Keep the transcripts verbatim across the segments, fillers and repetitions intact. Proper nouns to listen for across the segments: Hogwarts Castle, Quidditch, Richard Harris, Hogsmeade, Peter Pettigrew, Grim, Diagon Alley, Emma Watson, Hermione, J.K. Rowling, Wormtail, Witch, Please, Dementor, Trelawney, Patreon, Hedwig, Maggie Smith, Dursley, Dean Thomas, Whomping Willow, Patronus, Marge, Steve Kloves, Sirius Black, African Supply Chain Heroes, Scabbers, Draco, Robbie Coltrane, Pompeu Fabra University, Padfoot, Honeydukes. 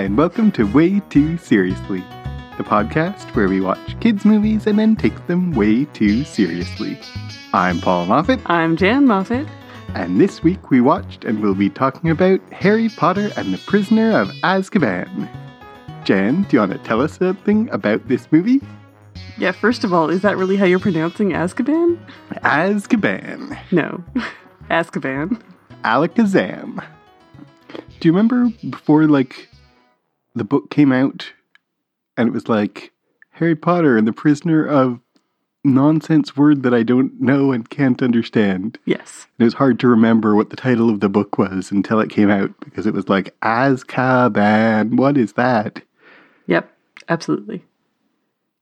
Hi, and welcome to Way Too Seriously, the podcast where we watch kids' movies and then take them way too seriously. I'm Paul Moffat. I'm Jan Moffat. And this week we watched and we'll be talking about Harry Potter and the Prisoner of Azkaban. Jan, do you want to tell us something about this movie? Yeah, first of all, is that really how you're pronouncing Azkaban? Azkaban. No. Azkaban. Alakazam. Do you remember before, like, the book came out and it was like, Harry Potter and the Prisoner of Nonsense Word That I Don't Know and Can't Understand? Yes. And it was hard to remember what the title of the book was until it came out because it was like, Azkaban, what is that? Yep, absolutely.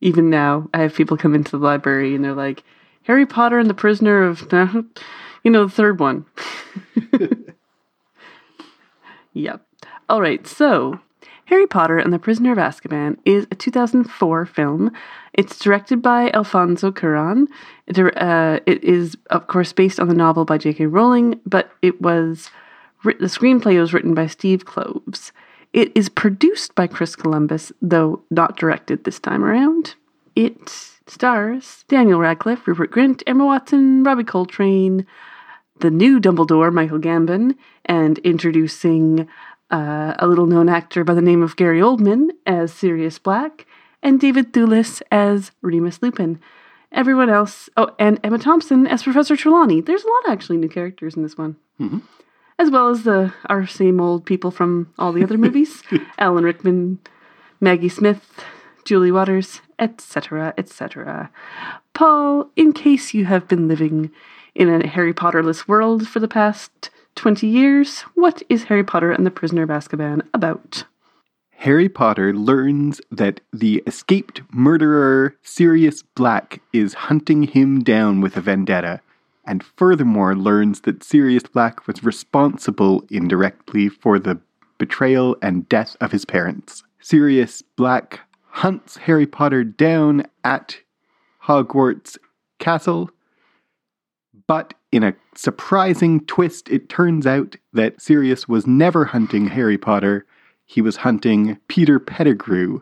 Even now, I have people come into the library and they're like, Harry Potter and the Prisoner of, you know, the third one. Yep. All right, so Harry Potter and the Prisoner of Azkaban is a two thousand four film. It's directed by Alfonso Cuarón. It, uh, it is, of course, based on the novel by J K. Rowling, but it was writ- the screenplay was written by Steve Kloves. It is produced by Chris Columbus, though not directed this time around. It stars Daniel Radcliffe, Rupert Grint, Emma Watson, Robbie Coltrane, the new Dumbledore, Michael Gambon, and introducing uh, a little-known actor by the name of Gary Oldman as Sirius Black, and David Thewlis as Remus Lupin. Everyone else, oh, and Emma Thompson as Professor Trelawney. There's a lot of actually new characters in this one. Mm-hmm. As well as the our same old people from all the other movies, Alan Rickman, Maggie Smith, Julie Waters, et cetera, et cetera. Paul, in case you have been living in a Harry Potter-less world for the past twenty years, what is Harry Potter and the Prisoner of Azkaban about? Harry Potter learns that the escaped murderer Sirius Black is hunting him down with a vendetta, and furthermore learns that Sirius Black was responsible indirectly for the betrayal and death of his parents. Sirius Black hunts Harry Potter down at Hogwarts Castle, but in a surprising twist, it turns out that Sirius was never hunting Harry Potter. He was hunting Peter Pettigrew,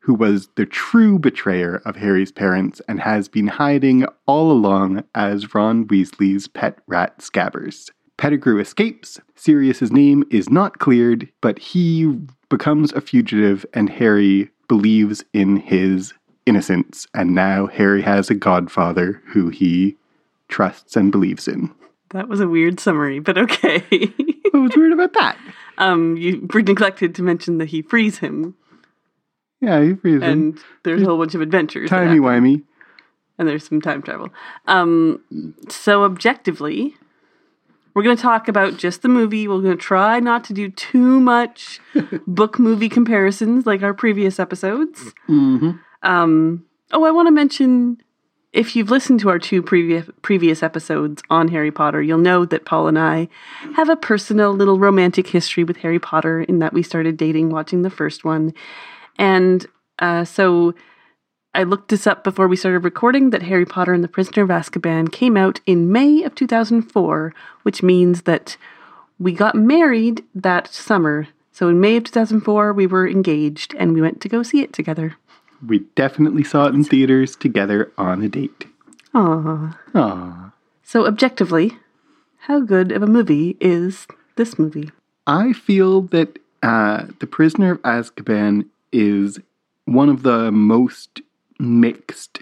who was the true betrayer of Harry's parents and has been hiding all along as Ron Weasley's pet rat Scabbers. Pettigrew escapes, Sirius's name is not cleared, but he becomes a fugitive and Harry believes in his innocence. And now Harry has a godfather who he trusts and believes in. That was a weird summary, but okay. What was weird about that? Um, you were neglected to mention that he frees him. Yeah, he frees and him. And there's He's a whole bunch of adventures. Timey-wimey. And there's some time travel. Um, so objectively, we're going to talk about just the movie. We're going to try not to do too much book-movie comparisons like our previous episodes. Mm-hmm. Um, oh, I want to mention, if you've listened to our two previous previous episodes on Harry Potter, you'll know that Paul and I have a personal little romantic history with Harry Potter in that we started dating watching the first one. And uh, so I looked this up before we started recording that Harry Potter and the Prisoner of Azkaban came out in May of two thousand four, which means that we got married that summer. So in May of two thousand four, we were engaged and we went to go see it together. We definitely saw it in theaters together on a date. Aww. Aww. So objectively, how good of a movie is this movie? I feel that uh, The Prisoner of Azkaban is one of the most mixed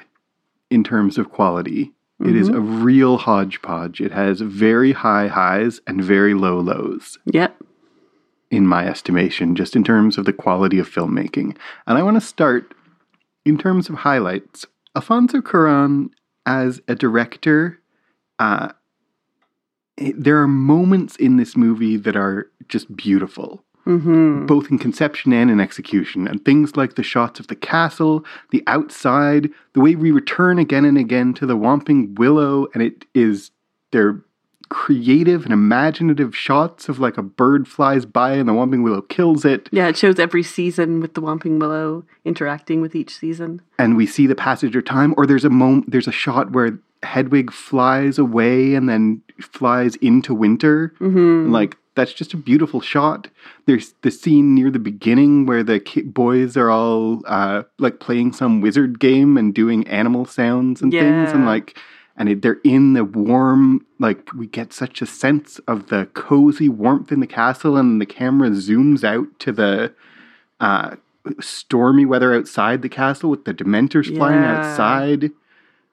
in terms of quality. Mm-hmm. It is a real hodgepodge. It has very high highs and very low lows. Yep. In my estimation, just in terms of the quality of filmmaking. And I want to start, in terms of highlights, Alfonso Cuarón as a director, uh, there are moments in this movie that are just beautiful, mm-hmm. both in conception and in execution. And things like the shots of the castle, the outside, the way we return again and again to the Whomping Willow, and it is they're creative and imaginative shots of like a bird flies by and the Whomping Willow kills it. Yeah, it shows every season with the Whomping Willow interacting with each season. And we see the passage of time, or there's a moment, there's a shot where Hedwig flies away and then flies into winter. Mm-hmm. And like that's just a beautiful shot. There's the scene near the beginning where the kid boys are all uh, like playing some wizard game and doing animal sounds and yeah. things, and like, and it, they're in the warm, like we get such a sense of the cozy warmth in the castle, and the camera zooms out to the uh, stormy weather outside the castle with the Dementors yeah. flying outside.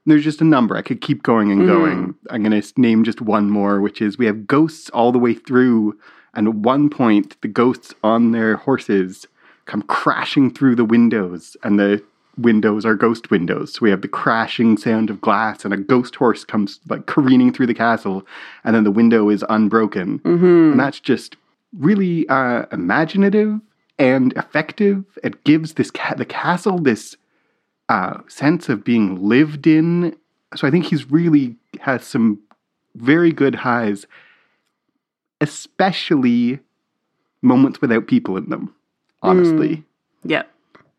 There's just a number. I could keep going and going. Mm. I'm going to name just one more, which is we have ghosts all the way through. And at one point, the ghosts on their horses come crashing through the windows. And the windows are ghost windows. So we have the crashing sound of glass, and a ghost horse comes like careening through the castle. And then the window is unbroken. Mm-hmm. And that's just really uh, imaginative and effective. It gives this ca- the castle this... Uh, sense of being lived in. So I think he's really has some very good highs, especially moments without people in them, honestly. Mm. Yeah.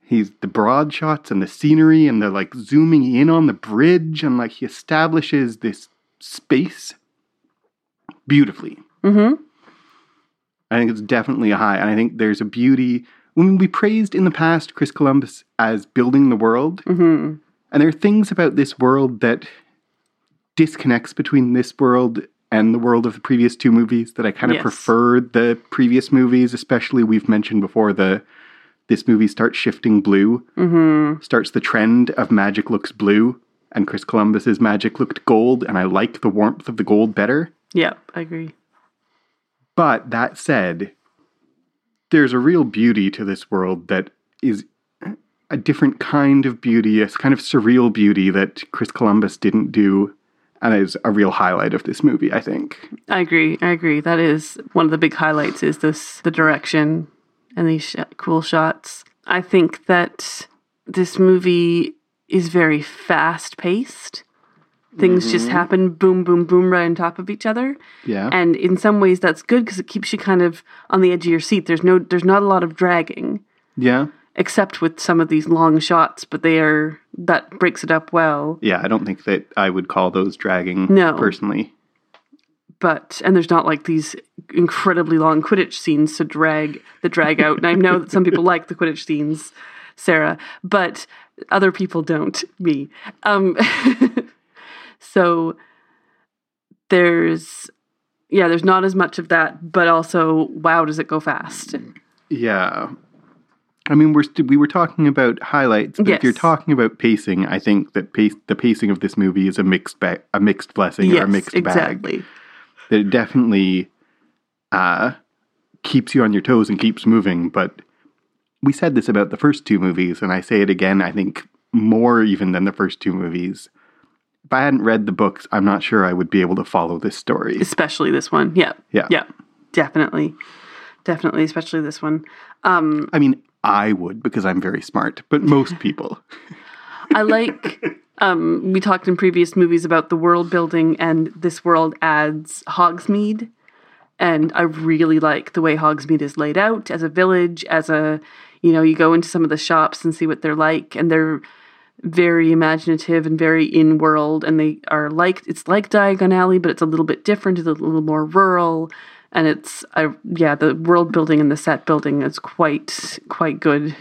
He's the broad shots and the scenery and the like zooming in on the bridge, and like he establishes this space beautifully. Mm-hmm. I think it's definitely a high, and I think there's a beauty... When we praised in the past Chris Columbus as building the world, mm-hmm. and there are things about this world that disconnects between this world and the world of the previous two movies that I kind of yes. preferred the previous movies, especially we've mentioned before the this movie starts shifting blue, mm-hmm. starts the trend of magic looks blue, and Chris Columbus's magic looked gold, and I like the warmth of the gold better. Yeah, I agree. But that said... There's a real beauty to this world that is a different kind of beauty, a kind of surreal beauty that Chris Columbus didn't do, and is a real highlight of this movie, I think. I agree. I agree. That is one of the big highlights is this, the direction and these sh- cool shots. I think that this movie is very fast-paced. Things mm-hmm. just happen, boom, boom, boom, right on top of each other. Yeah. And in some ways that's good because it keeps you kind of on the edge of your seat. There's no, there's not a lot of dragging. Yeah. Except with some of these long shots, but they are, that breaks it up well. Yeah, I don't think that I would call those dragging no. personally. But, and there's not like these incredibly long Quidditch scenes to drag, the drag out. And I know that some people like the Quidditch scenes, Sarah, but other people don't, me. Um... So there's, yeah, there's not as much of that, but also, wow, does it go fast? Yeah. I mean, we're st- we were talking about highlights, but yes. if you're talking about pacing, I think that pace- the pacing of this movie is a mixed ba- a mixed blessing yes, or a mixed exactly. bag. That it definitely uh, keeps you on your toes and keeps moving, but we said this about the first two movies, and I say it again, I think more even than the first two movies. If I hadn't read the books, I'm not sure I would be able to follow this story. Especially this one. Yeah. Yeah. Yeah. Definitely. Definitely. Especially this one. Um, I mean, I would because I'm very smart, but most people. I like, um, we talked in previous movies about the world building, and this world adds Hogsmeade. And I really like the way Hogsmeade is laid out as a village, as a, you know, you go into some of the shops and see what they're like, and they're very imaginative and very in-world, and they are like, it's like Diagon Alley, but it's a little bit different, it's a little more rural, and it's, I, yeah, the world building and the set building is quite, quite good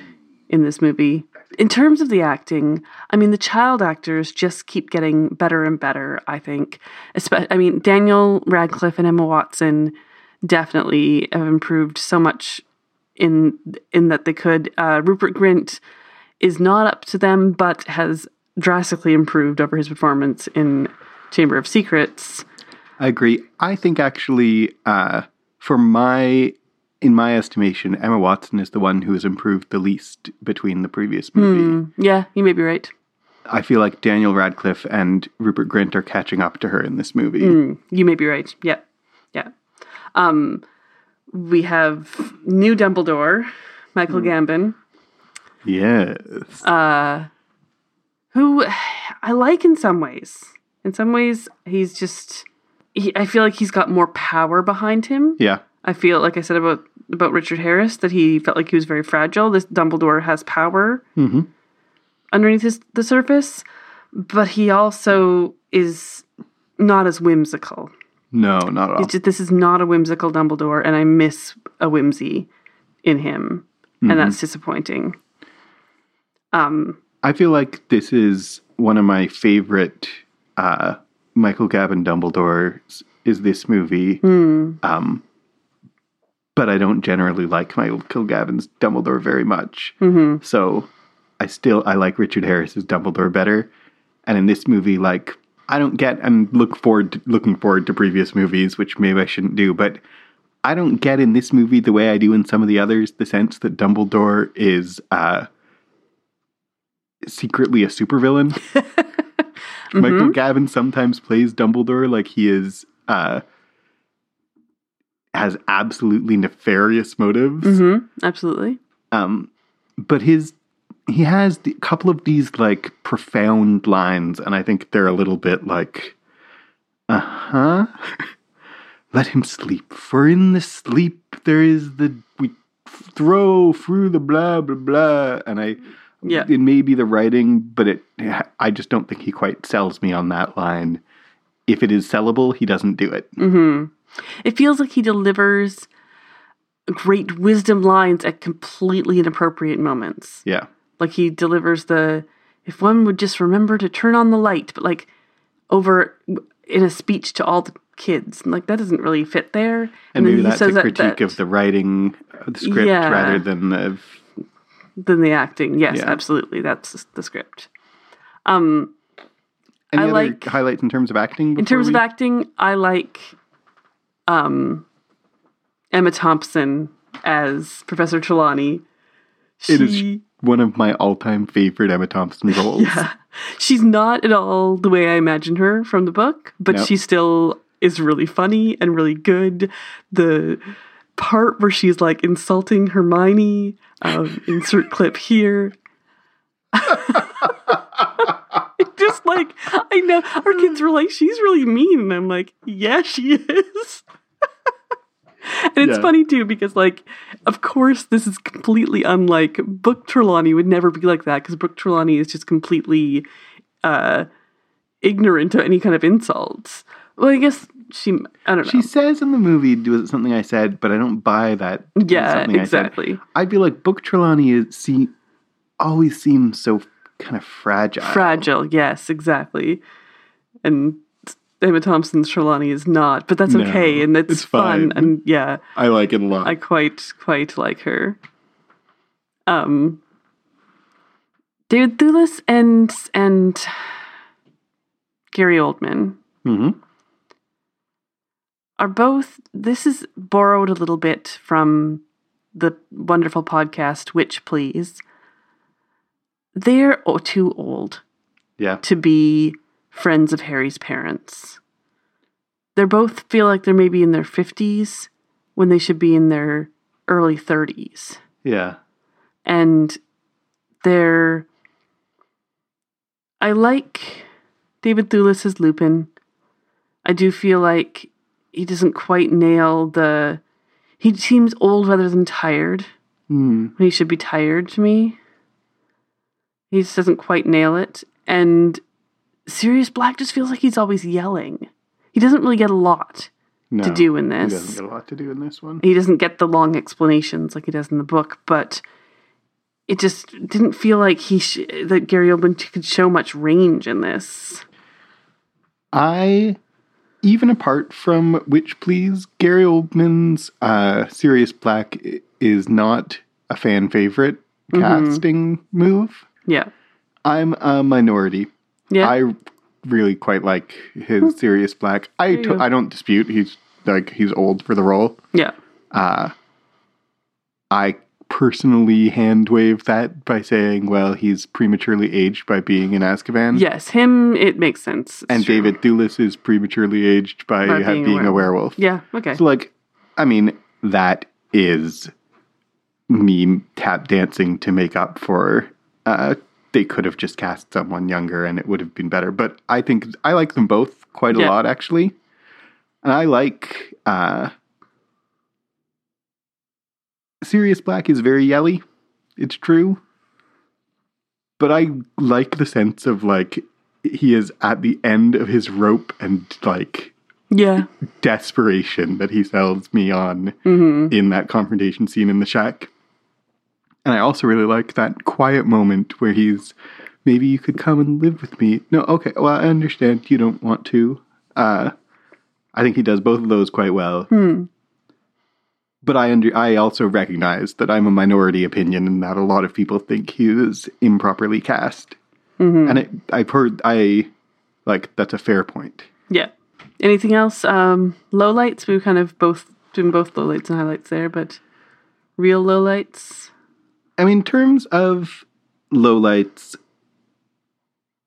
in this movie. In terms of the acting, I mean, the child actors just keep getting better and better, I think. Espe- I mean, Daniel Radcliffe and Emma Watson definitely have improved so much in, in that they could. Uh, Rupert Grint is not up to them, but has drastically improved over his performance in Chamber of Secrets. I agree. I think actually, uh, for my, in my estimation, Emma Watson is the one who has improved the least between the previous movie. Mm, yeah, you may be right. I feel like Daniel Radcliffe and Rupert Grint are catching up to her in this movie. Mm, you may be right. Yeah, yeah. Um, we have new Dumbledore, Michael mm. Gambon. Yes. Uh, who I like in some ways. In some ways, he's just... He, I feel like he's got more power behind him. Yeah. I feel, like I said about, about Richard Harris, that he felt like he was very fragile. This Dumbledore has power mm-hmm. underneath his, the surface, but he also is not as whimsical. No, not at all. It's just, this is not a whimsical Dumbledore, and I miss a whimsy in him, mm-hmm. and that's disappointing. Um, I feel like this is one of my favorite uh, Michael Gambon Dumbledores is this movie. Mm. Um, but I don't generally like Michael Gambon's Dumbledore very much. Mm-hmm. So I still, I like Richard Harris's Dumbledore better. And in this movie, like, I don't get, and look forward to, looking forward to previous movies, which maybe I shouldn't do, but I don't get in this movie the way I do in some of the others, the sense that Dumbledore is uh, secretly a supervillain. mm-hmm. Michael Gambon sometimes plays Dumbledore like he is, uh, has absolutely nefarious motives. Mm-hmm. Absolutely. Um, but his... He has a couple of these, like, profound lines, and I think they're a little bit like, uh-huh, let him sleep, for in the sleep there is the, we throw through the blah, blah, blah, and I, yeah. it may be the writing, but it, I just don't think he quite sells me on that line. If it is sellable, he doesn't do it. Mm-hmm. It feels like he delivers great wisdom lines at completely inappropriate moments. Yeah. Like, he delivers the, if one would just remember to turn on the light, but, like, over in a speech to all the kids. And, like, that doesn't really fit there. And, and maybe then he that's says a critique that, that, of the writing of the script yeah, rather than the... Than the acting. Yes, yeah. absolutely. That's the script. Um, Any I other like, highlights in terms of acting? In terms we... of acting, I like um, Emma Thompson as Professor Trelawney. She... It is... One of my all-time favorite Emma Thompson roles. Yeah. She's not at all the way I imagined her from the book, but nope. she still is really funny and really good. The part where she's, like, insulting Hermione, um, insert clip here. Just, like, I know, our kids were like, she's really mean. And I'm like, yeah, she is. And it's yeah. funny, too, because, like, of course, this is completely unlike Book Trelawney would never be like that, because Book Trelawney is just completely uh, ignorant of any kind of insults. Well, I guess she, I don't know. She says in the movie, was it something I said, but I don't buy that. Yeah, exactly. I feel like Book Trelawney is, see, always seems so kind of fragile. Fragile, yes, exactly. And... Emma Thompson's Trelawney is not, but that's okay, no, and it's, it's fun, fine. and yeah. I like it a lot. I quite, quite like her. Um, David Thewlis and, and Gary Oldman mm-hmm. are both, this is borrowed a little bit from the wonderful podcast, Witch, Please. They're too old yeah. to be... friends of Harry's parents. They both feel like they're maybe in their fifties when they should be in their early thirties. Yeah. And they're... I like David Thewlis as Lupin. I do feel like he doesn't quite nail the... He seems old rather than tired. Mm. He should be tired to me. He just doesn't quite nail it. And... Sirius Black just feels like he's always yelling. He doesn't really get a lot no, to do in this. He doesn't get a lot to do in this one. He doesn't get the long explanations like he does in the book, but it just didn't feel like he sh- that Gary Oldman could show much range in this. I, even apart from Witch Please, Gary Oldman's uh, Sirius Black is not a fan favorite mm-hmm. casting move. Yeah. I'm a minority. Yeah. I really quite like his Sirius Black. I, t- I don't dispute he's like he's old for the role. Yeah. Uh, I personally hand wave that by saying, well, he's prematurely aged by being in Azkaban. Yes, him, it makes sense. It's and true. David Thewlis is prematurely aged by, by being, being a, werewolf. a werewolf. Yeah, okay. So, like, I mean, that is me tap dancing to make up for... Uh, They could have just cast someone younger and it would have been better. But I think I like them both quite a yeah. lot, actually. And I like... Uh, Sirius Black is very yelly. It's true. But I like the sense of, like, he is at the end of his rope and, like, yeah. desperation that he sells me on mm-hmm. in that confrontation scene in the shack. And I also really like that quiet moment where he's, maybe you could come and live with me. No, okay, well, I understand you don't want to. Uh, I think he does both of those quite well. Hmm. But I under, I also recognize that I'm a minority opinion and that a lot of people think he is improperly cast. Mm-hmm. And it, I've heard, I, like, that's a fair point. Yeah. Anything else? Um, lowlights, we were kind of both doing both lowlights and highlights there, but real lowlights? I mean, in terms of lowlights,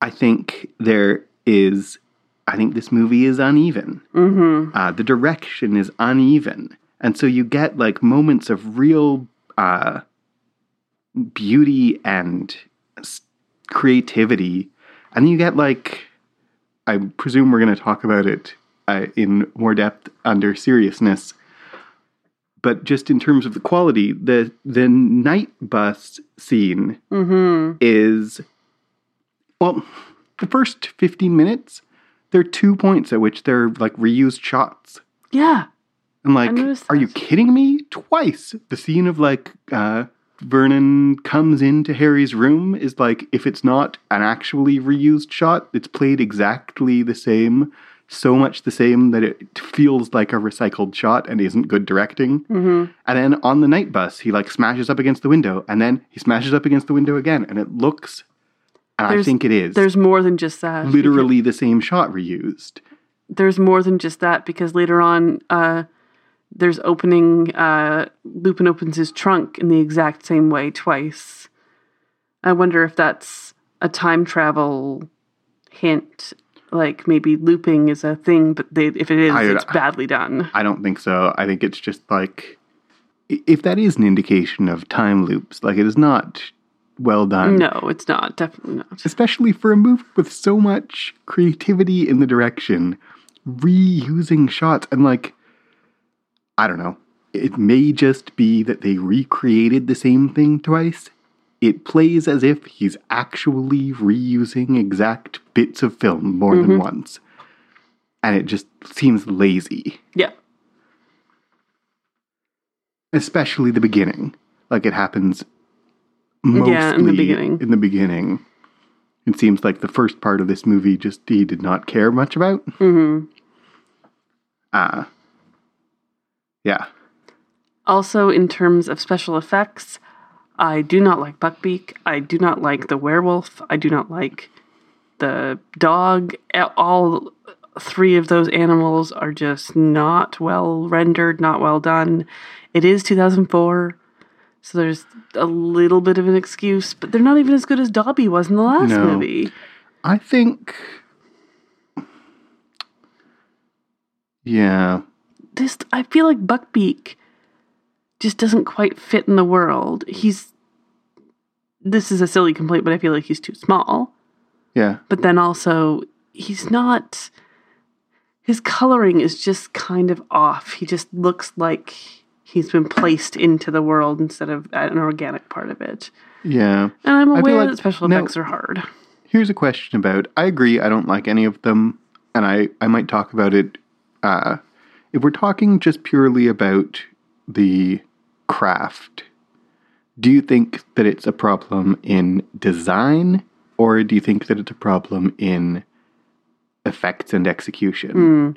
I think there is, I think this movie is uneven. Mm-hmm. Uh, the direction is uneven. And so you get, like, moments of real uh, beauty and creativity. And then you get, like, I presume we're going to talk about it uh, in more depth under seriousness. But just in terms of the quality, the the night bus scene mm-hmm. is, well, the first fifteen minutes, there are two points at which they're, like, reused shots. Yeah. And, like, are you kidding me? Twice. The scene of, like, uh, Vernon comes into Harry's room is, like, if it's not an actually reused shot, it's played exactly the same, so much the same that it feels like a recycled shot and isn't good directing. Mm-hmm. And then on the night bus, he, like, smashes up against the window, and then he smashes up against the window again, and it looks, and there's, I think it is. There's more than just that. Literally the same shot reused. There's more than just that, because later on, uh, There's opening, uh, Lupin opens his trunk in the exact same way twice. I wonder if that's a time travel hint. Like, maybe looping is a thing, but they, if it is, I, it's badly done. I don't think so. I think it's just, like, if that is an indication of time loops, like, it is not well done. No, it's not. Definitely not. Especially for a movie with so much creativity in the direction, reusing shots and, like, I don't know. It may just be that they recreated the same thing twice. It plays as if he's actually reusing exact bits of film more mm-hmm. than once. And it just seems lazy. Yeah. Especially the beginning. Like, it happens mostly yeah, in the beginning. In the beginning. It seems like the first part of this movie just he did not care much about. Mm-hmm. Uh Yeah. Also, in terms of special effects, I do not like Buckbeak. I do not like the werewolf. I do not like the dog. All three of those animals are just not well rendered, not well done. It is two thousand four, so there's a little bit of an excuse, but they're not even as good as Dobby was in the last no. movie. I think... Yeah... This, I feel like Buckbeak just doesn't quite fit in the world. He's, this is a silly complaint, but I feel like he's too small. Yeah. But then also, he's not, his coloring is just kind of off. He just looks like he's been placed into the world instead of an organic part of it. Yeah. And I'm aware like that special now, effects are hard. Here's a question about, I agree, I don't like any of them, and I, I might talk about it, uh, if we're talking just purely about the craft, do you think that it's a problem in design, or do you think that it's a problem in effects and execution? Mm.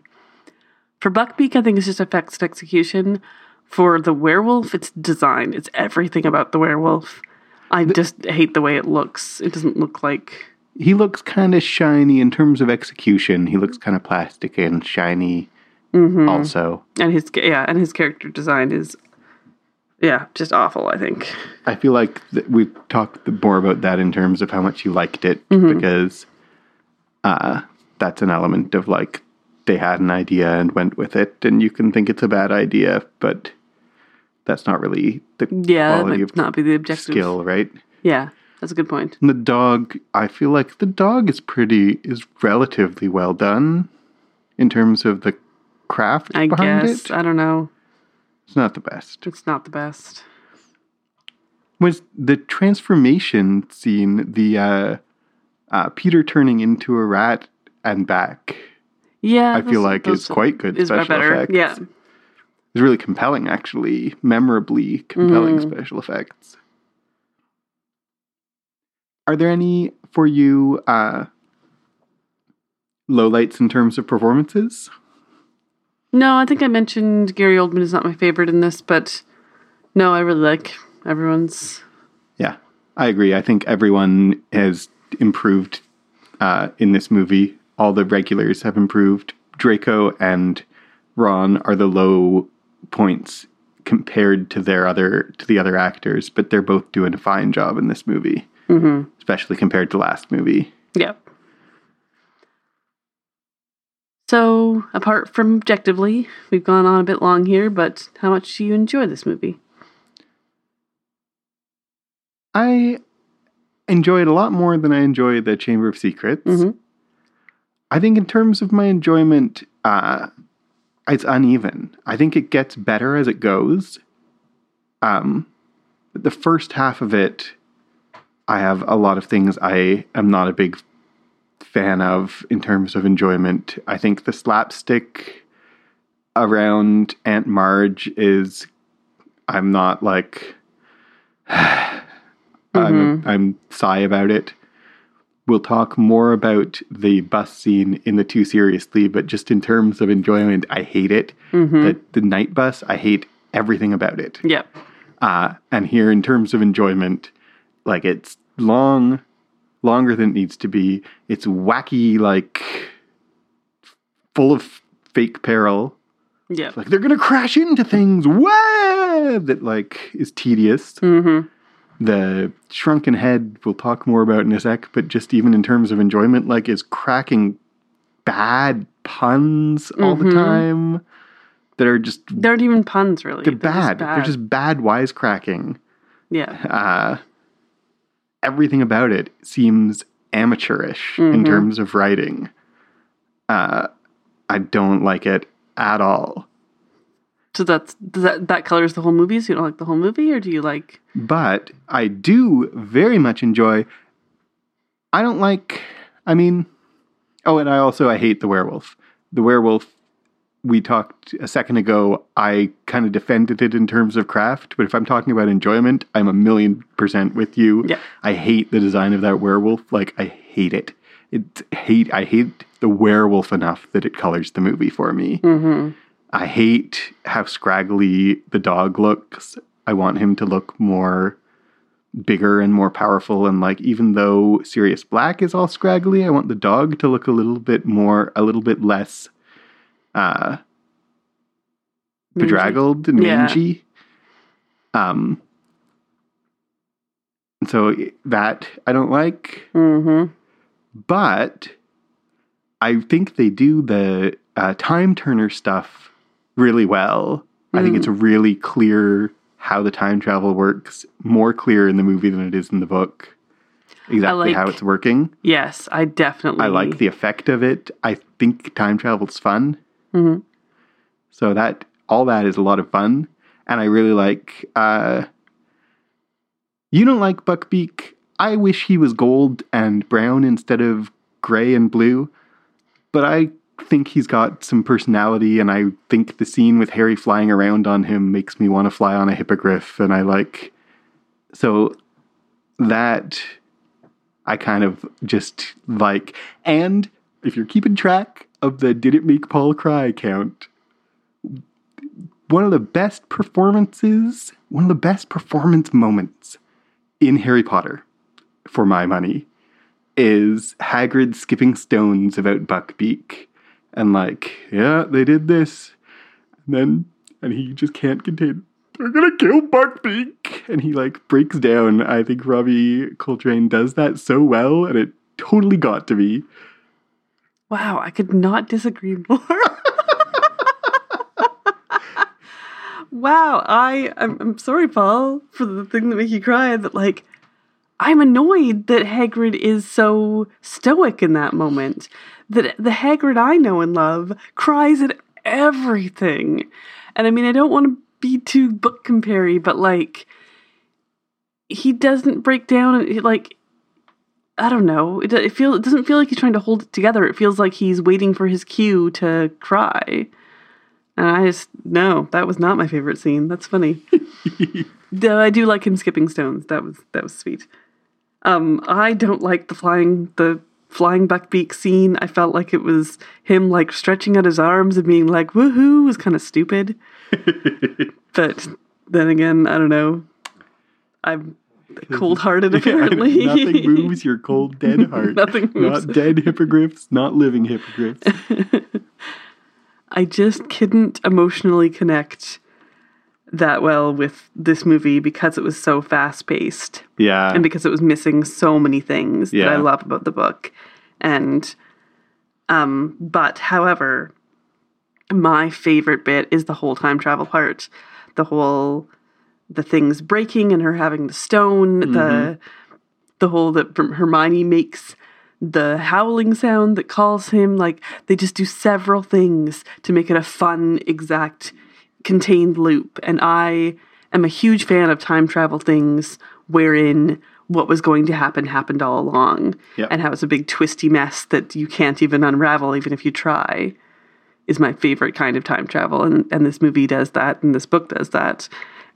For Buckbeak, I think it's just effects and execution. For the werewolf, it's design. It's everything about the werewolf. I the, just hate the way it looks. It doesn't look like... He looks kind of shiny in terms of execution. He looks kind of plastic and shiny. Mm-hmm. Also, and his yeah, and his character design is yeah, just awful. I think I feel like th- we've talked more about that in terms of how much you liked it mm-hmm. because uh, that's an element of like they had an idea and went with it, and you can think it's a bad idea, but that's not really the yeah, quality that might of not be the objective skill, right? Yeah, that's a good point. And the dog, I feel like the dog is pretty is relatively well done in terms of the. Craft I guess it? I don't know. It's not the best. It's not the best. Was the transformation scene the uh, uh, Peter turning into a rat and back? Yeah, I feel like is quite good is special better. effects. Yeah, it's really compelling, actually, memorably compelling mm. special effects. Are there any for you uh, lowlights in terms of performances? No, I think I mentioned Gary Oldman is not my favorite in this, but no, I really like everyone's. Yeah, I agree. I think everyone has improved uh, in this movie. All the regulars have improved. Draco and Ron are the low points compared to their other to the other actors, but they're both doing a fine job in this movie, mm-hmm. especially compared to last movie. Yeah. So, apart from objectively, we've gone on a bit long here, but how much do you enjoy this movie? I enjoy it a lot more than I enjoy The Chamber of Secrets. Mm-hmm. I think in terms of my enjoyment, uh, it's uneven. I think it gets better as it goes. Um, the first half of it, I have a lot of things I am not a big fan of in terms of enjoyment. I think the slapstick around Aunt Marge is, I'm not like, mm-hmm. I'm, I'm sigh about it. We'll talk more about the bus scene in the two seriously, but just in terms of enjoyment, I hate it. Mm-hmm. The, the night bus, I hate everything about it. Yep. Uh, and here in terms of enjoyment, like it's long, longer than it needs to be. It's wacky, like full of fake peril. Yeah. Like they're going to crash into things. Whoa! That like is tedious. Mm-hmm. The shrunken head we'll talk more about in a sec, but just even in terms of enjoyment, like is cracking bad puns all mm-hmm. the time that are just... They aren't even puns, really. They're, they're bad. bad. They're just bad wisecracking. Yeah. Uh, everything about it seems amateurish mm-hmm. in terms of writing. Uh, I don't like it at all. So that's, that that colors the whole movie? So you don't like the whole movie, or do you like... But I do very much enjoy... I don't like... I mean... Oh, and I also, I hate the werewolf. The werewolf, we talked a second ago, I kind of defended it in terms of craft, but if I'm talking about enjoyment, I'm a million percent with you. Yeah. I hate the design of that werewolf. Like, I hate it. It's hate. I hate the werewolf enough that it colors the movie for me. Mm-hmm. I hate how scraggly the dog looks. I want him to look more bigger and more powerful. And like, even though Sirius Black is all scraggly, I want the dog to look a little bit more, a little bit less uh, bedraggled and mangy. Yeah. Um, so that I don't like. Mm-hmm. But I think they do the... Uh, time turner stuff really well. Mm. I think it's really clear how the time travel works, more clear in the movie than it is in the book. Exactly like, how it's working. Yes, I definitely... I like the effect of it. I think time travel's fun. Mm-hmm. So that, all that is a lot of fun. And I really like... Uh, you don't like Buckbeak. I wish he was gold and brown instead of gray and blue. But I... think he's got some personality, and I think the scene with Harry flying around on him makes me want to fly on a hippogriff, and I like... So that I kind of just like... And if you're keeping track of the Did It Make Paul Cry count, one of the best performances, one of the best performance moments in Harry Potter, for my money, is Hagrid skipping stones about Buckbeak. And like, yeah, they did this. And then, and he just can't contain, they're going to kill Buckbeak. And he like breaks down. I think Robbie Coltrane does that so well. And it totally got to me. Wow, I could not disagree more. Wow, I, I'm, I'm sorry, Paul, for the thing that made you cry. That like, I'm annoyed that Hagrid is so stoic in that moment. That the Hagrid I know and love cries at everything. And I mean, I don't want to be too book compare-y, but like, he doesn't break down. And he, like, I don't know. It, it feel it doesn't feel like he's trying to hold it together. It feels like he's waiting for his cue to cry. And I just, no, that was not my favorite scene. That's funny. Though I do like him skipping stones. That was that was sweet. Um, I don't like the flying the flying Buckbeak scene. I felt like it was him like stretching out his arms and being like woohoo was kind of stupid. But then again, I don't know. I'm cold-hearted, apparently. Nothing moves your cold, dead heart. Nothing moves. Not dead hippogriffs, not living hippogriffs. I just couldn't emotionally connect that well with this movie because it was so fast-paced. Yeah. And because it was missing so many things yeah. that I love about the book. And, um, but, however, my favorite bit is the whole time travel part. The whole... The things breaking and her having the stone, mm-hmm. the the hole that Hermione makes, the howling sound that calls him. Like, they just do several things to make it a fun, exact, contained loop. And I am a huge fan of time travel things wherein what was going to happen happened all along. Yep. And how it's a big twisty mess that you can't even unravel, even if you try, is my favorite kind of time travel. And, and this movie does that, and this book does that.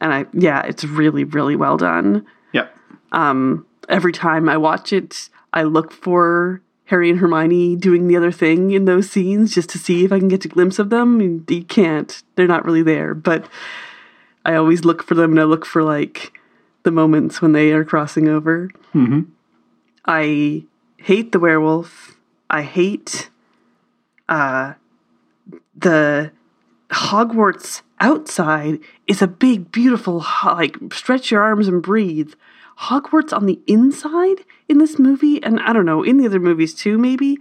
And I, yeah, it's really, really well done. Yep. Um, every time I watch it, I look for Harry and Hermione doing the other thing in those scenes just to see if I can get a glimpse of them. And you can't. They're not really there. But I always look for them, and I look for, like, the moments when they are crossing over. Mm-hmm. I hate the werewolf. I hate uh, the Hogwarts... Outside is a big, beautiful, like, stretch your arms and breathe. Hogwarts on the inside in this movie, and I don't know, in the other movies too, maybe,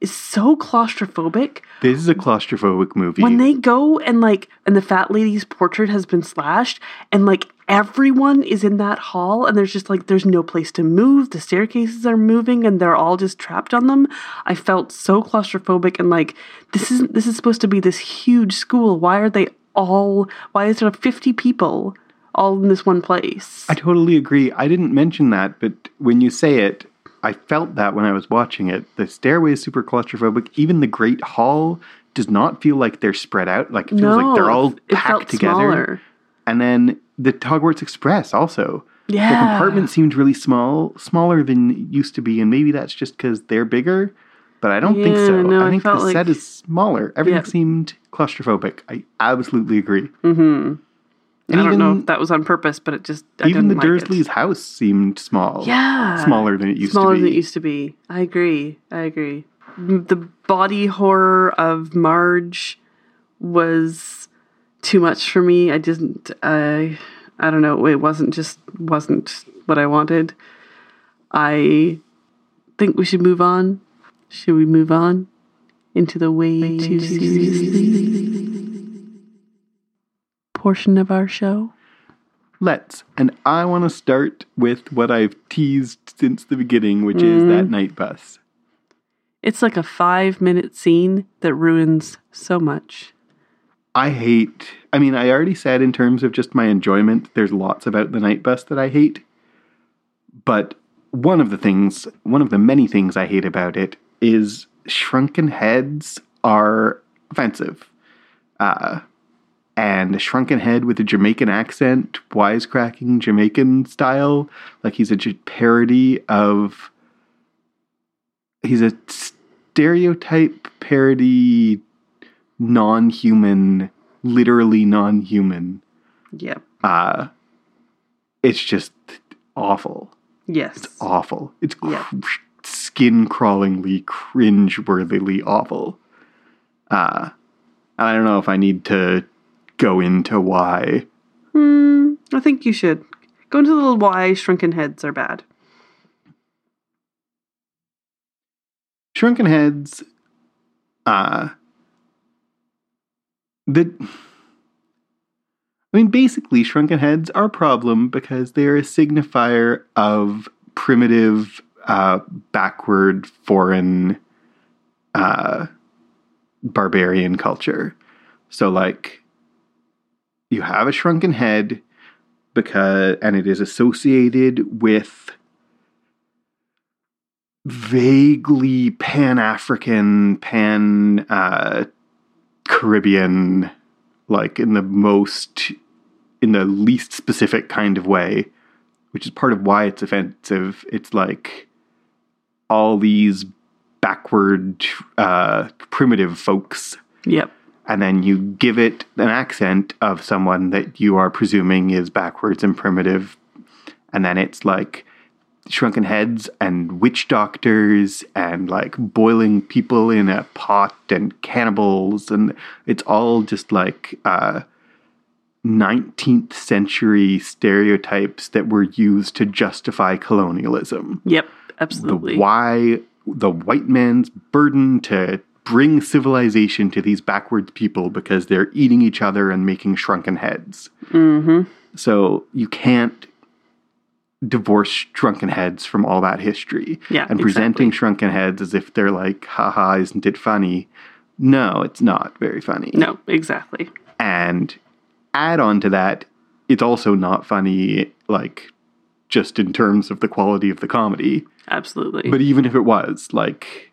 is so claustrophobic. This is a claustrophobic movie. When they go and, like, and the fat lady's portrait has been slashed, and, like, everyone is in that hall, and there's just, like, there's no place to move. The staircases are moving, and they're all just trapped on them. I felt so claustrophobic, and, like, this isn't, this is supposed to be this huge school. Why are they all, why is there fifty people all in this one place? I totally agree. I didn't mention that, but when you say it, I felt that when I was watching it. The stairway is super claustrophobic. Even the Great Hall does not feel like they're spread out. Like, it feels no, like they're all it, packed it felt together. Smaller. And then the Hogwarts Express also. Yeah. The compartment seemed really small, smaller than it used to be. And maybe that's just because they're bigger, but I don't yeah, think so. No, I think I the like, set is smaller. Everything yeah. seemed claustrophobic. I absolutely agree. Mm-hmm. And I even, don't know if that was on purpose, but it just, I even the like Dursley's it. House seemed small. Yeah. Smaller than it used smaller to be. Smaller than it used to be. I agree. I agree. The body horror of Marge was too much for me. I didn't, I, I don't know. It wasn't just, wasn't what I wanted. I think we should move on. Should we move on into the way too seriously portion of our show? Let's. And I want to start with what I've teased since the beginning, which mm. is that night bus. It's like a five-minute scene that ruins so much. I hate... I mean, I already said in terms of just my enjoyment, there's lots about the night bus that I hate. But one of the things, one of the many things I hate about it is shrunken heads are offensive. Uh, and a shrunken head with a Jamaican accent, wisecracking Jamaican style, like he's a parody of... He's a stereotype parody, non-human, literally non-human. Yep. Uh, it's just awful. Yes. It's awful. It's cr- yeah. skin-crawlingly, cringe-worthily awful. Uh, I don't know if I need to go into why. Hmm, I think you should. Go into the little why shrunken heads are bad. Shrunken heads, uh, the... I mean, basically, shrunken heads are a problem because they are a signifier of primitive, uh, backward, foreign, uh, barbarian culture. So, like, you have a shrunken head because, and it is associated with vaguely pan-African, pan, uh, Caribbean, like in the most, in the least specific kind of way, which is part of why it's offensive. It's like all these backward, uh, primitive folks. Yep. And then you give it an accent of someone that you are presuming is backwards and primitive. And then it's like shrunken heads and witch doctors and like boiling people in a pot and cannibals. And it's all just like uh, nineteenth century stereotypes that were used to justify colonialism. Yep, absolutely. The why the white man's burden to bring civilization to these backward people because they're eating each other and making shrunken heads. Mm-hmm. So you can't divorce shrunken heads from all that history. Yeah, and presenting exactly. shrunken heads as if they're like, haha, isn't it funny? No, it's not very funny. No, exactly. And add on to that, it's also not funny, like, just in terms of the quality of the comedy. Absolutely. But even if it was, like,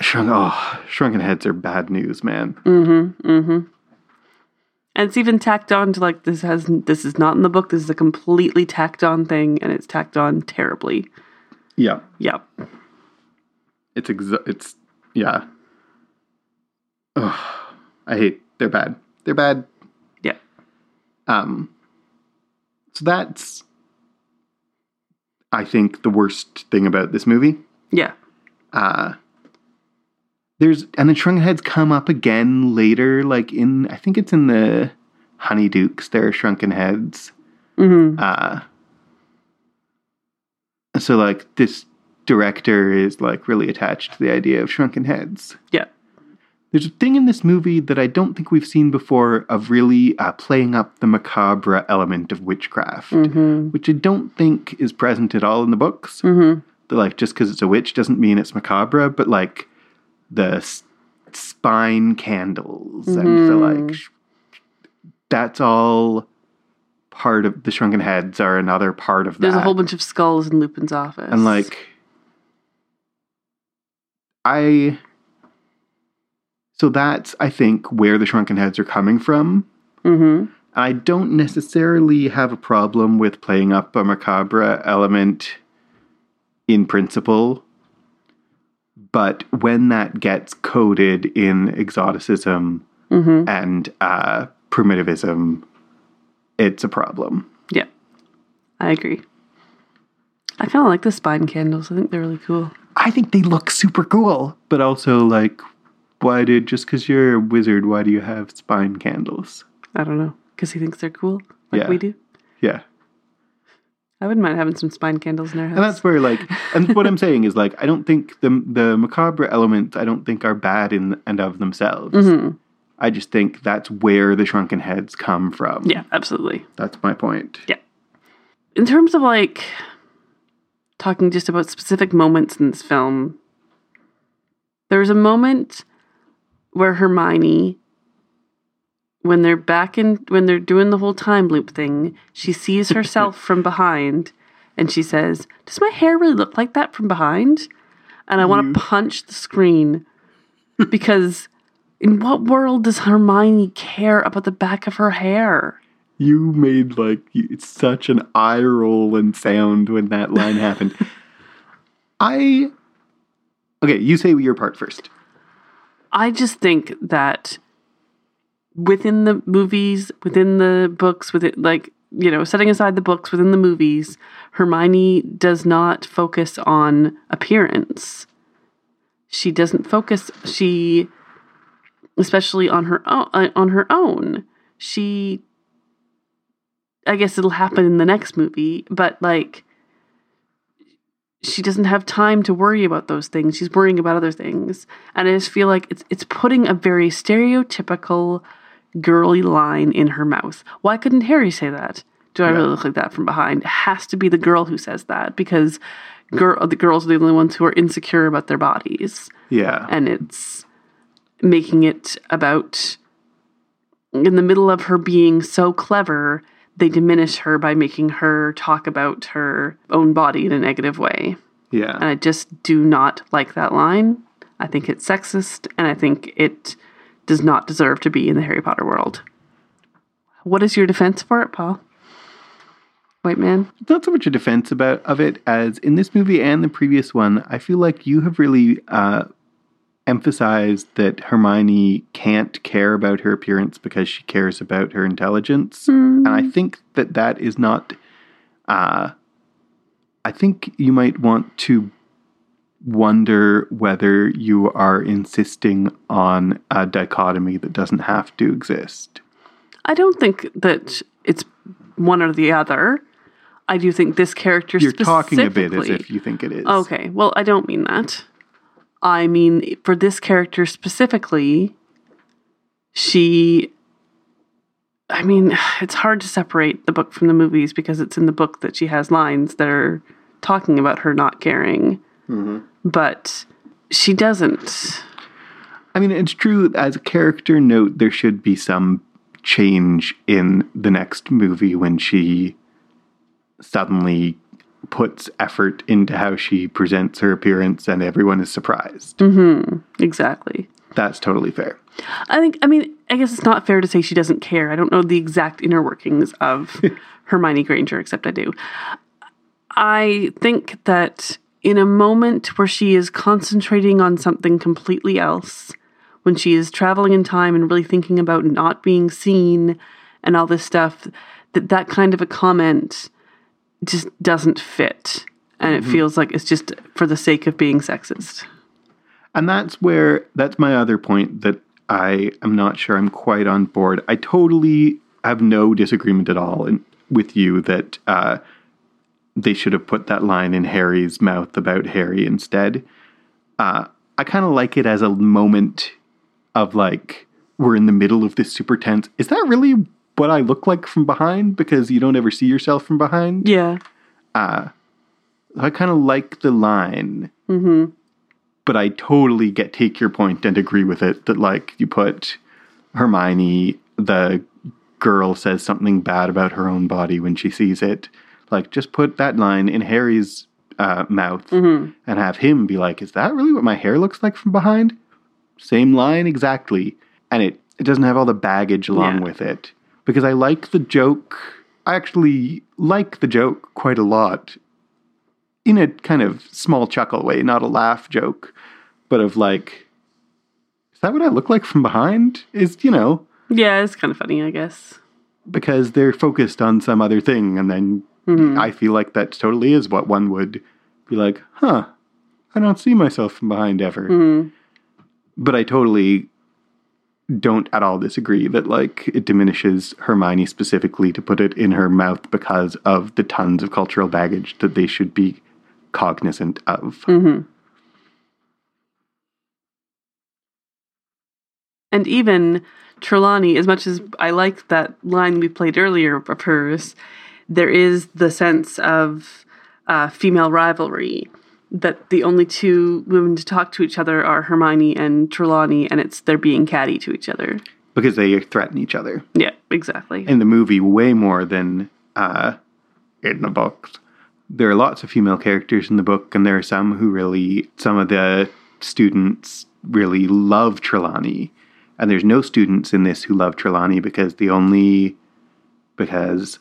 shrunk, oh, shrunken heads are bad news, man. Mm-hmm, mm-hmm. And it's even tacked on to like, this has this is not in the book. This is a completely tacked on thing, and it's tacked on terribly. Yeah. Yeah. It's, exa- it's yeah. Ugh, I hate, they're bad. They're bad. Yeah. Um. So that's, I think, the worst thing about this movie. Yeah. Uh. There's, and the shrunken heads come up again later, like in, I think it's in the Honeydukes, there are shrunken heads. Mm-hmm. Uh, so like this director is like really attached to the idea of shrunken heads. Yeah. There's a thing in this movie that I don't think we've seen before of really uh, playing up the macabre element of witchcraft, mm-hmm. which I don't think is present at all in the books. Mm-hmm. That like, just because it's a witch doesn't mean it's macabre, but like, the s- spine candles mm-hmm. and the like, sh- that's all part of the shrunken heads are another part of that. There's a whole bunch of skulls in Lupin's office. And like, I, so that's, I think, where the shrunken heads are coming from. Mm-hmm. I don't necessarily have a problem with playing up a macabre element in principle. But when that gets coded in exoticism mm-hmm. and uh, primitivism, it's a problem. Yeah, I agree. I kind of like the spine candles. I think they're really cool. I think they look super cool. But also, like, why did, just because you're a wizard, why do you have spine candles? I don't know. Because he thinks they're cool, like yeah. we do? Yeah. I wouldn't mind having some spine candles in our house. And that's where, like, and what I'm saying is, like, I don't think the the macabre elements, I don't think are bad in and of themselves. Mm-hmm. I just think that's where the shrunken heads come from. Yeah, absolutely. That's my point. Yeah. In terms of, like, talking just about specific moments in this film, there's a moment where Hermione, when they're back in, when they're doing the whole time loop thing, she sees herself from behind and she says, does my hair really look like that from behind? And I want to punch the screen because in what world does Hermione care about the back of her hair? You made like such an eye roll and sound when that line happened. I, okay, you say your part first. I just think that within the movies, within the books, within, like, you know, setting aside the books, within the movies, Hermione does not focus on appearance. She doesn't focus, she, especially on her own, on her own, she, I guess it'll happen in the next movie, but, like, she doesn't have time to worry about those things. She's worrying about other things. And I just feel like it's it's putting a very stereotypical girly line in her mouth. Why couldn't Harry say that? Do I yeah. really look like that from behind? It has to be the girl who says that because girl the girls are the only ones who are insecure about their bodies. Yeah. And it's making it about, in the middle of her being so clever, they diminish her by making her talk about her own body in a negative way. Yeah. And I just do not like that line. I think it's sexist, and I think it does not deserve to be in the Harry Potter world. What is your defense for it, Paul? White man? It's not so much a defense about of it as in this movie and the previous one, I feel like you have really uh, emphasized that Hermione can't care about her appearance because she cares about her intelligence. Mm. And I think that that is not... Uh, I think you might want to wonder whether you are insisting on a dichotomy that doesn't have to exist. I don't think that it's one or the other. I do think this character You're specifically... You're talking a bit as if you think it is. Okay, well, I don't mean that. I mean, for this character specifically, she... I mean, it's hard to separate the book from the movies because it's in the book that she has lines that are talking about her not caring. Mm-hmm. But she doesn't. I mean, it's true, as a character note, there should be some change in the next movie when she suddenly puts effort into how she presents her appearance and everyone is surprised. Mm-hmm. Exactly. That's totally fair. I think, I mean, I guess it's not fair to say she doesn't care. I don't know the exact inner workings of Hermione Granger, except I do. I think that in a moment where she is concentrating on something completely else, when she is traveling in time and really thinking about not being seen and all this stuff, that that kind of a comment just doesn't fit. And mm-hmm. It feels like it's just for the sake of being sexist. And that's where, that's my other point that I am not sure I'm quite on board. I totally have no disagreement at all in, with you that uh, they should have put that line in Harry's mouth about Harry instead. Uh, I kind of like it as a moment of like, we're in the middle of this super tense. Is that really what I look like from behind? Because you don't ever see yourself from behind. Yeah. Uh, I kind of like the line. Mm-hmm. But I totally get take your point and agree with it that, like, you put Hermione, the girl says something bad about her own body when she sees it. Like, just put that line in Harry's uh, mouth mm-hmm. and have him be like, is that really what my hair looks like from behind? Same line, exactly. And it, it doesn't have all the baggage along yeah. with it. Because I like the joke. I actually like the joke quite a lot. In a kind of small chuckle way, not a laugh joke, but of like, is that what I look like from behind? Is, you know. Yeah, it's kind of funny, I guess. Because they're focused on some other thing. And then mm-hmm. I feel like that totally is what one would be like, huh, I don't see myself from behind ever. Mm-hmm. But I totally don't at all disagree that like it diminishes Hermione specifically to put it in her mouth because of the tons of cultural baggage that they should be cognizant of. Mm-hmm. And even Trelawney, as much as I like that line we played earlier of hers, there is the sense of uh, female rivalry, that the only two women to talk to each other are Hermione and Trelawney, and it's they're being catty to each other. Because they threaten each other. Yeah, exactly. In the movie, way more than uh, in the books. There are lots of female characters in the book, and there are some who really, some of the students really love Trelawney. And there's no students in this who love Trelawney because the only, because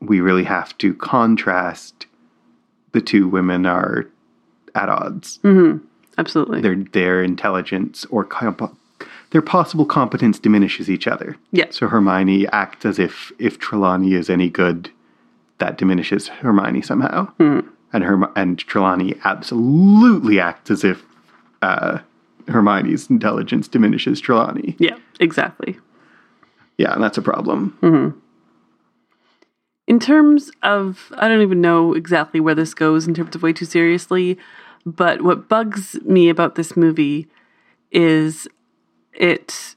we really have to contrast the two women are at odds. Mm-hmm. Absolutely. Their, their intelligence or comp- their possible competence diminishes each other. Yeah. So Hermione acts as if, if Trelawney is any good, that diminishes Hermione somehow. Mm. And Herm- and Trelawney absolutely acts as if uh, Hermione's intelligence diminishes Trelawney. Yeah, exactly. Yeah, and that's a problem. Mm-hmm. In terms of, I don't even know exactly where this goes in terms of Way Too Seriously, but what bugs me about this movie is it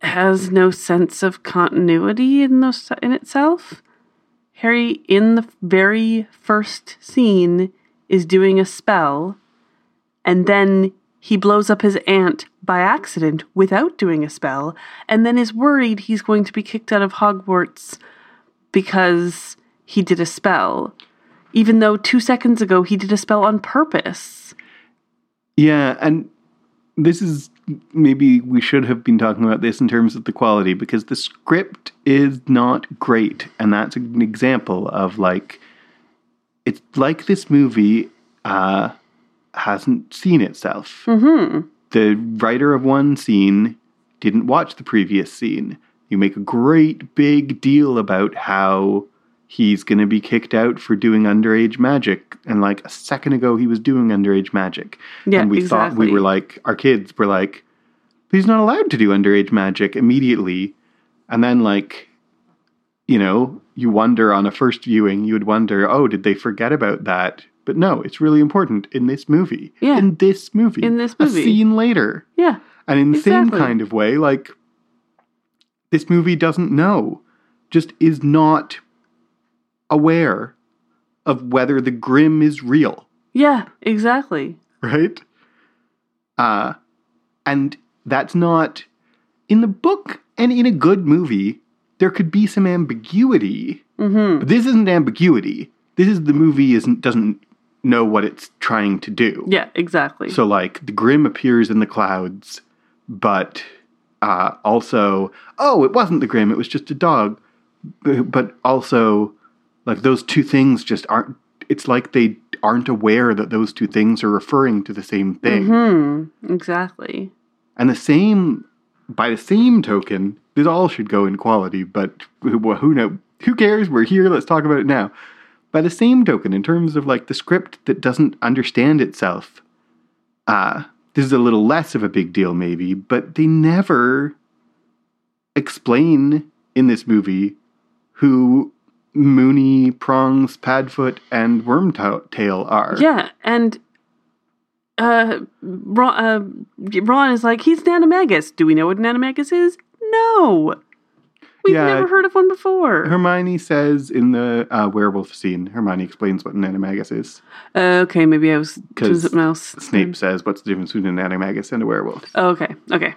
has no sense of continuity in those, in itself. Harry, in the very first scene, is doing a spell, and then he blows up his aunt by accident without doing a spell, and then is worried he's going to be kicked out of Hogwarts because he did a spell. even though two seconds ago he did a spell on purpose. Yeah, and this is, maybe we should have been talking about this in terms of the quality, because the script is not great, and that's an example of, like, it's like this movie uh, hasn't seen itself. Mm-hmm. The writer of one scene didn't watch the previous scene. You make a great big deal about how he's going to be kicked out for doing underage magic. And like a second ago, he was doing underage magic. Yeah, and we exactly. thought we were like, our kids were like, but he's not allowed to do underage magic immediately. And then like, you know, you wonder on a first viewing, you would wonder, oh, did they forget about that? But no, it's really important in this movie. Yeah. In this movie. In this movie. A scene later. Yeah. And in the exactly. same kind of way, like, this movie doesn't know, just is not aware of whether the Grim is real. Yeah, exactly. Right? Uh, and that's not... In the book and in a good movie, there could be some ambiguity. Mm-hmm. But this isn't ambiguity. This is the movie isn't doesn't know what it's trying to do. Yeah, exactly. So, like, the Grim appears in the clouds, but... Uh, also, oh, it wasn't the Grim, it was just a dog. But also, like, those two things just aren't, it's like they aren't aware that those two things are referring to the same thing. Mm-hmm. Exactly. And the same, by the same token, this all should go in quality, but who, who know, who cares? We're here, let's talk about it now. By the same token, in terms of, like, the script that doesn't understand itself, uh... this is a little less of a big deal, maybe, but they never explain in this movie who Mooney, Prongs, Padfoot, and Wormtail are. Yeah, and uh, Ron, uh, Ron is like, he's Nanimagus. Do we know what Nanimagus is? No. We've yeah, never heard of one before. Hermione says in the uh, werewolf scene, Hermione explains what Nanimagus is. Uh, okay, maybe I was doing something else. Snape says, what's the difference between a Nanimagus and a werewolf? Oh, okay, okay.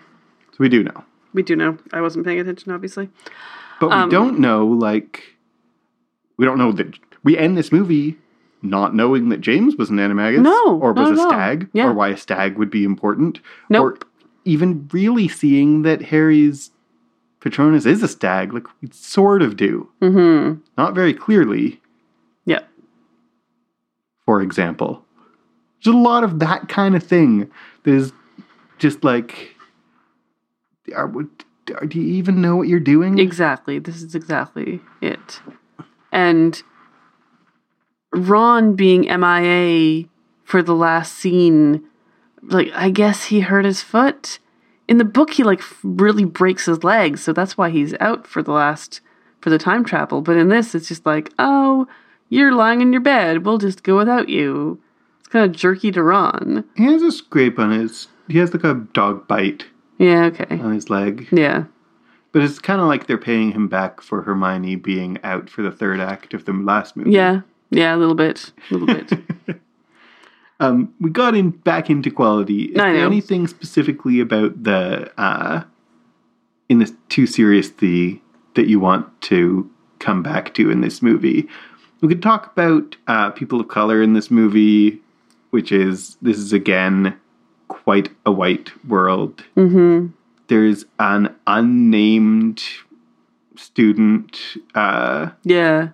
So we do know. We do know. I wasn't paying attention, obviously. But um, we don't know, like, we don't know that, we end this movie not knowing that James was a Nanimagus. No, or was a stag, yeah. or why a stag would be important. Nope. Or even really seeing that Harry's Patronus is a stag, like we sort of do. Mm-hmm. Not very clearly. Yeah. For example. There's a lot of that kind of thing that is just like, are, do you even know what you're doing? Exactly. This is exactly it. And Ron being M I A for the last scene, like, I guess he hurt his foot. In the book, he, like, really breaks his legs, so that's why he's out for the last, for the time travel. But in this, it's just like, oh, you're lying in your bed. We'll just go without you. It's kind of jerky to Ron. He has a scrape on his, he has, like, a dog bite. Yeah, okay. On his leg. Yeah. But it's kind of like they're paying him back for Hermione being out for the third act of the last movie. Yeah, yeah, a little bit, a little bit. Um, we got in back into quality. Is I there know. anything specifically about the uh, in this too serious the that you want to come back to in this movie? We could talk about uh, people of color in this movie, which is this is again quite a white world. Mm-hmm. There's an unnamed student. Uh, yeah,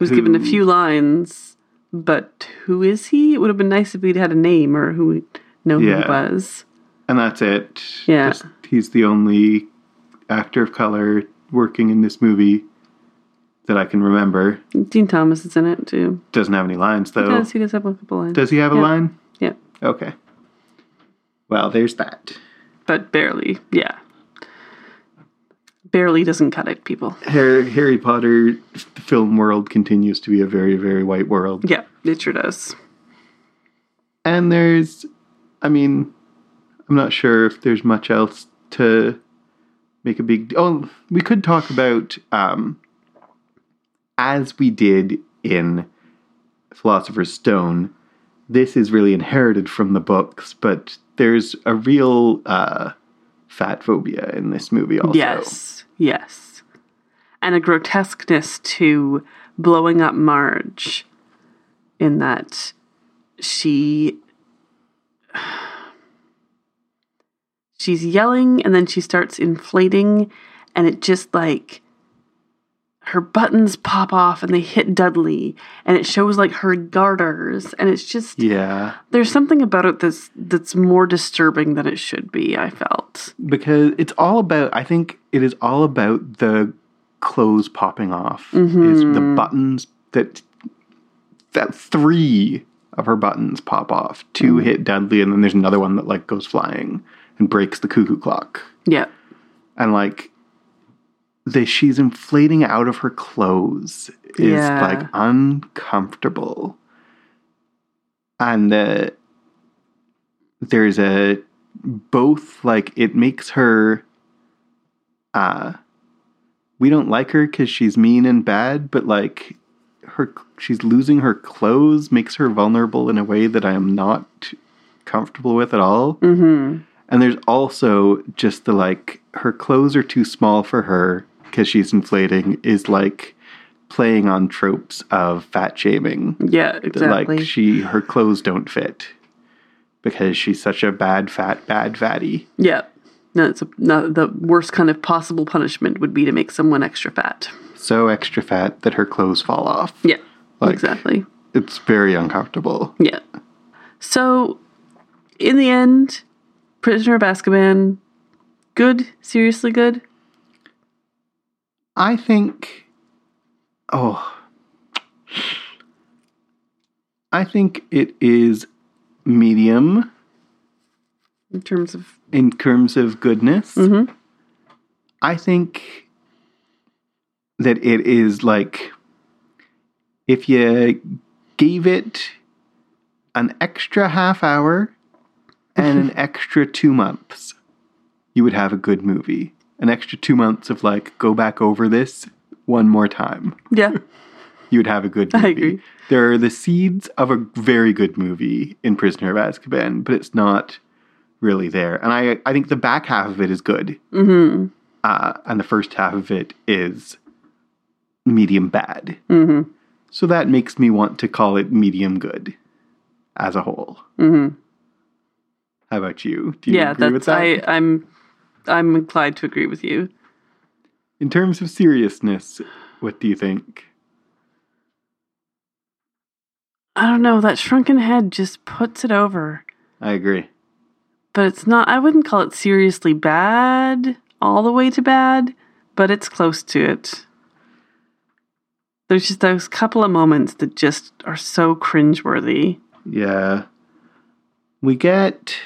who's who, given a few lines. But who is he? It would have been nice if we'd had a name or who we know who yeah. he was. And that's it. Yeah. Just, he's the only actor of color working in this movie that I can remember. Dean Thomas is in it, too. Doesn't have any lines, though. He does. He does have a couple lines. Does he have yeah. a line? Yeah. Okay. Well, there's that. But barely, yeah. Barely doesn't cut it, people. Harry, Harry Potter film world continues to be a very, very white world. Yeah, it sure does. And there's, I mean, I'm not sure if there's much else to make a big... Oh, we could talk about, um, as we did in Philosopher's Stone, this is really inherited from the books, but there's a real... Uh, fat phobia in this movie also. Yes, yes. And a grotesqueness to blowing up Marge in that she she's yelling and then she starts inflating, and it just like her buttons pop off and they hit Dudley, and it shows like her garters, and it's just, yeah, there's something about it that's, that's more disturbing than it should be, I felt. Because it's all about, I think it is all about the clothes popping off. Mm-hmm. Is the buttons that, that three of her buttons pop off. Two mm-hmm. hit Dudley, and then there's another one that like goes flying and breaks the cuckoo clock. Yeah. And like, that she's inflating out of her clothes is yeah. like uncomfortable. And uh, there's a both like it makes her uh we don't like her because she's mean and bad, but like her she's losing her clothes makes her vulnerable in a way that I am not comfortable with at all. Mm-hmm. And there's also just the like her clothes are too small for her because she's inflating is like playing on tropes of fat shaming. Yeah, exactly. Like she, her clothes don't fit because she's such a bad fat, bad fatty. Yeah. No, it's a, no, the worst kind of possible punishment would be to make someone extra fat. So extra fat that her clothes fall off. Yeah, like, exactly. It's very uncomfortable. Yeah. So in the end, Prisoner of Azkaban, good? Seriously good? I think, oh, I think it is medium in terms of in terms of goodness. Mm-hmm. I think that it is like if you gave it an extra half hour and an extra two months, you would have a good movie. An extra two months of like, go back over this one more time. Yeah. You would have a good movie. I agree. There are the seeds of a very good movie in Prisoner of Azkaban, but it's not really there. And I, I think the back half of it is good. Mm-hmm. Uh, and the first half of it is medium bad. Mm-hmm. So that makes me want to call it medium good as a whole. Mm-hmm. How about you? Do you yeah, agree that's, with that? Yeah, I'm I'm inclined to agree with you. In terms of seriousness, what do you think? I don't know. That shrunken head just puts it over. I agree. But it's not, I wouldn't call it seriously bad, all the way to bad, but it's close to it. There's just those couple of moments that just are so cringeworthy. Yeah. We get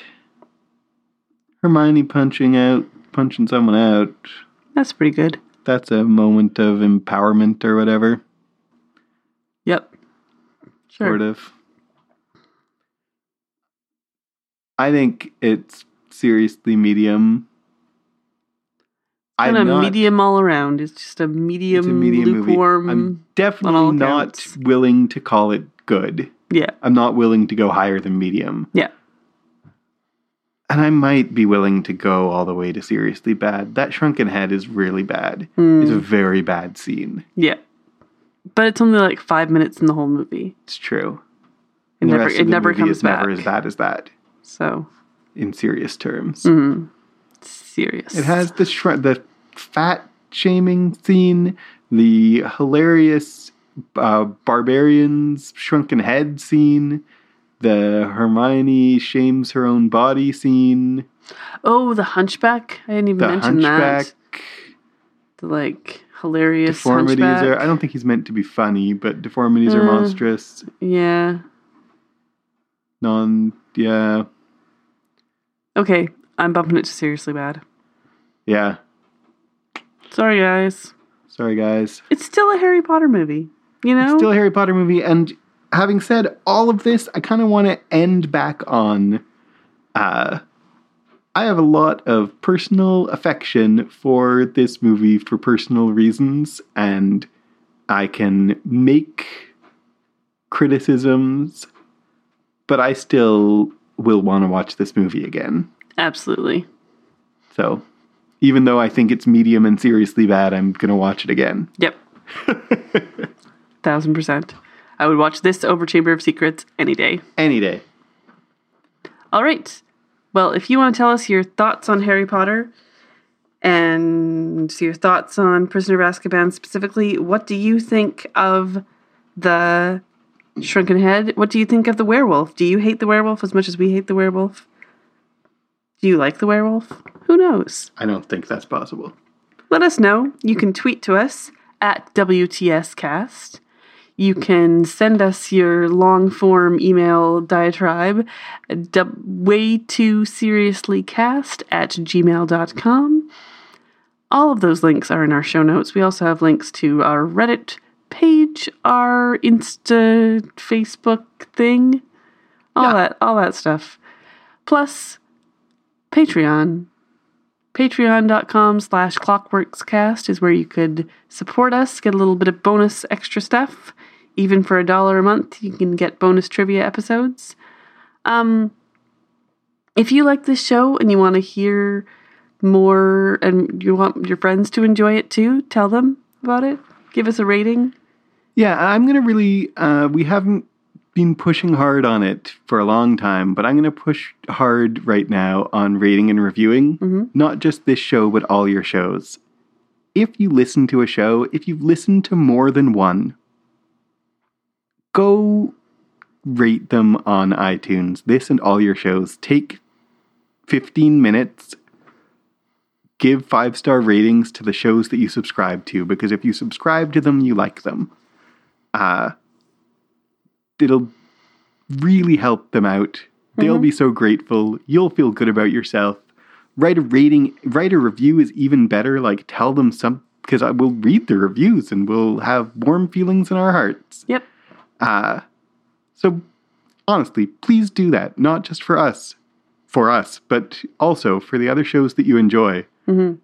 Hermione punching out, punching someone out. That's pretty good. That's a moment of empowerment or whatever. Yep. Sure. Sort of. I think it's seriously medium. Kind of medium all around. It's just a medium, it's a medium lukewarm. Movie. I'm definitely not counts. willing to call it good. Yeah. I'm not willing to go higher than medium. Yeah. And I might be willing to go all the way to seriously bad. That shrunken head is really bad. Mm. It's a very bad scene. Yeah. But it's only like five minutes in the whole movie. It's true. It never, it never comes back. Never as bad as that. So. In serious terms. Mm-hmm. It's serious. It has the shr- the fat shaming scene, the hilarious uh, barbarians shrunken head scene, the Hermione shames her own body scene. Oh, the hunchback! I didn't even the mention hunchback. that. The like hilarious deformities hunchback. Are, I don't think he's meant to be funny, but deformities uh, are monstrous. Yeah. Non. Yeah. Okay, I'm bumping it to seriously bad. Yeah. Sorry, guys. Sorry, guys. It's still a Harry Potter movie, you know. It's still a Harry Potter movie, and. Having said all of this, I kind of want to end back on, uh, I have a lot of personal affection for this movie for personal reasons, and I can make criticisms, but I still will want to watch this movie again. Absolutely. So, even though I think it's medium and seriously bad, I'm going to watch it again. Yep. Thousand percent. I would watch this over Chamber of Secrets any day. Any day. All right. Well, if you want to tell us your thoughts on Harry Potter and your thoughts on Prisoner of Azkaban specifically, what do you think of the Shrunken Head? What do you think of the werewolf? Do you hate the werewolf as much as we hate the werewolf? Do you like the werewolf? Who knows? I don't think that's possible. Let us know. You can tweet to us at W T S Cast. You can send us your long-form email diatribe, way too seriously cast at gmail dot com. All of those links are in our show notes. We also have links to our Reddit page, our Insta, Facebook thing, all yeah. that, all that stuff. Plus, Patreon. Patreon.com slash clockworkscast is where you could support us, get a little bit of bonus extra stuff. Even for a dollar a month, you can get bonus trivia episodes. Um, if you like this show and you want to hear more and you want your friends to enjoy it too, tell them about it. Give us a rating. Yeah, I'm going to really, uh, we haven't been pushing hard on it for a long time, but I'm going to push hard right now on rating and reviewing, mm-hmm. not just this show, but all your shows. If you listen to a show, if you've listened to more than one, go rate them on iTunes. This and all your shows. Take fifteen minutes. Give five-star ratings to the shows that you subscribe to, because if you subscribe to them, you like them. Uh, it'll really help them out. Mm-hmm. They'll be so grateful. You'll feel good about yourself. Write a rating, write a review is even better. Like, tell them some, because I will read the reviews and we'll have warm feelings in our hearts. Yep. Uh, so, honestly, please do that. Not just for us, for us, but also for the other shows that you enjoy. Mm-hmm.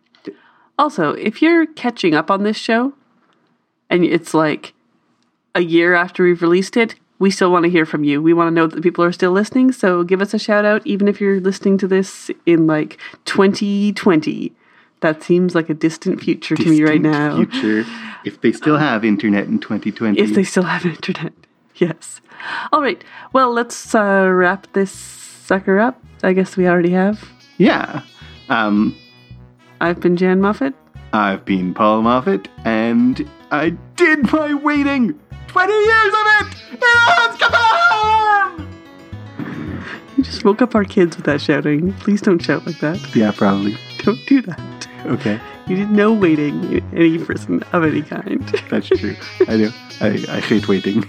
Also, if you're catching up on this show and it's like a year after we've released it, we still want to hear from you. We want to know that people are still listening, so give us a shout out, even if you're listening to this in like twenty twenty. That seems like a distant future distant to me right now. Future, if they still have internet in twenty twenty. If they still have internet, yes. All right, well, let's uh, wrap this sucker up. I guess we already have. Yeah. Um, I've been Jan Moffat. I've been Paul Moffat, and I did my waiting! twenty years of it! It has come! You just woke up our kids with that shouting. Please don't shout like that. Yeah, probably. Don't do that. Okay. You did no waiting in any person of any kind. That's true. I do. I, I hate waiting.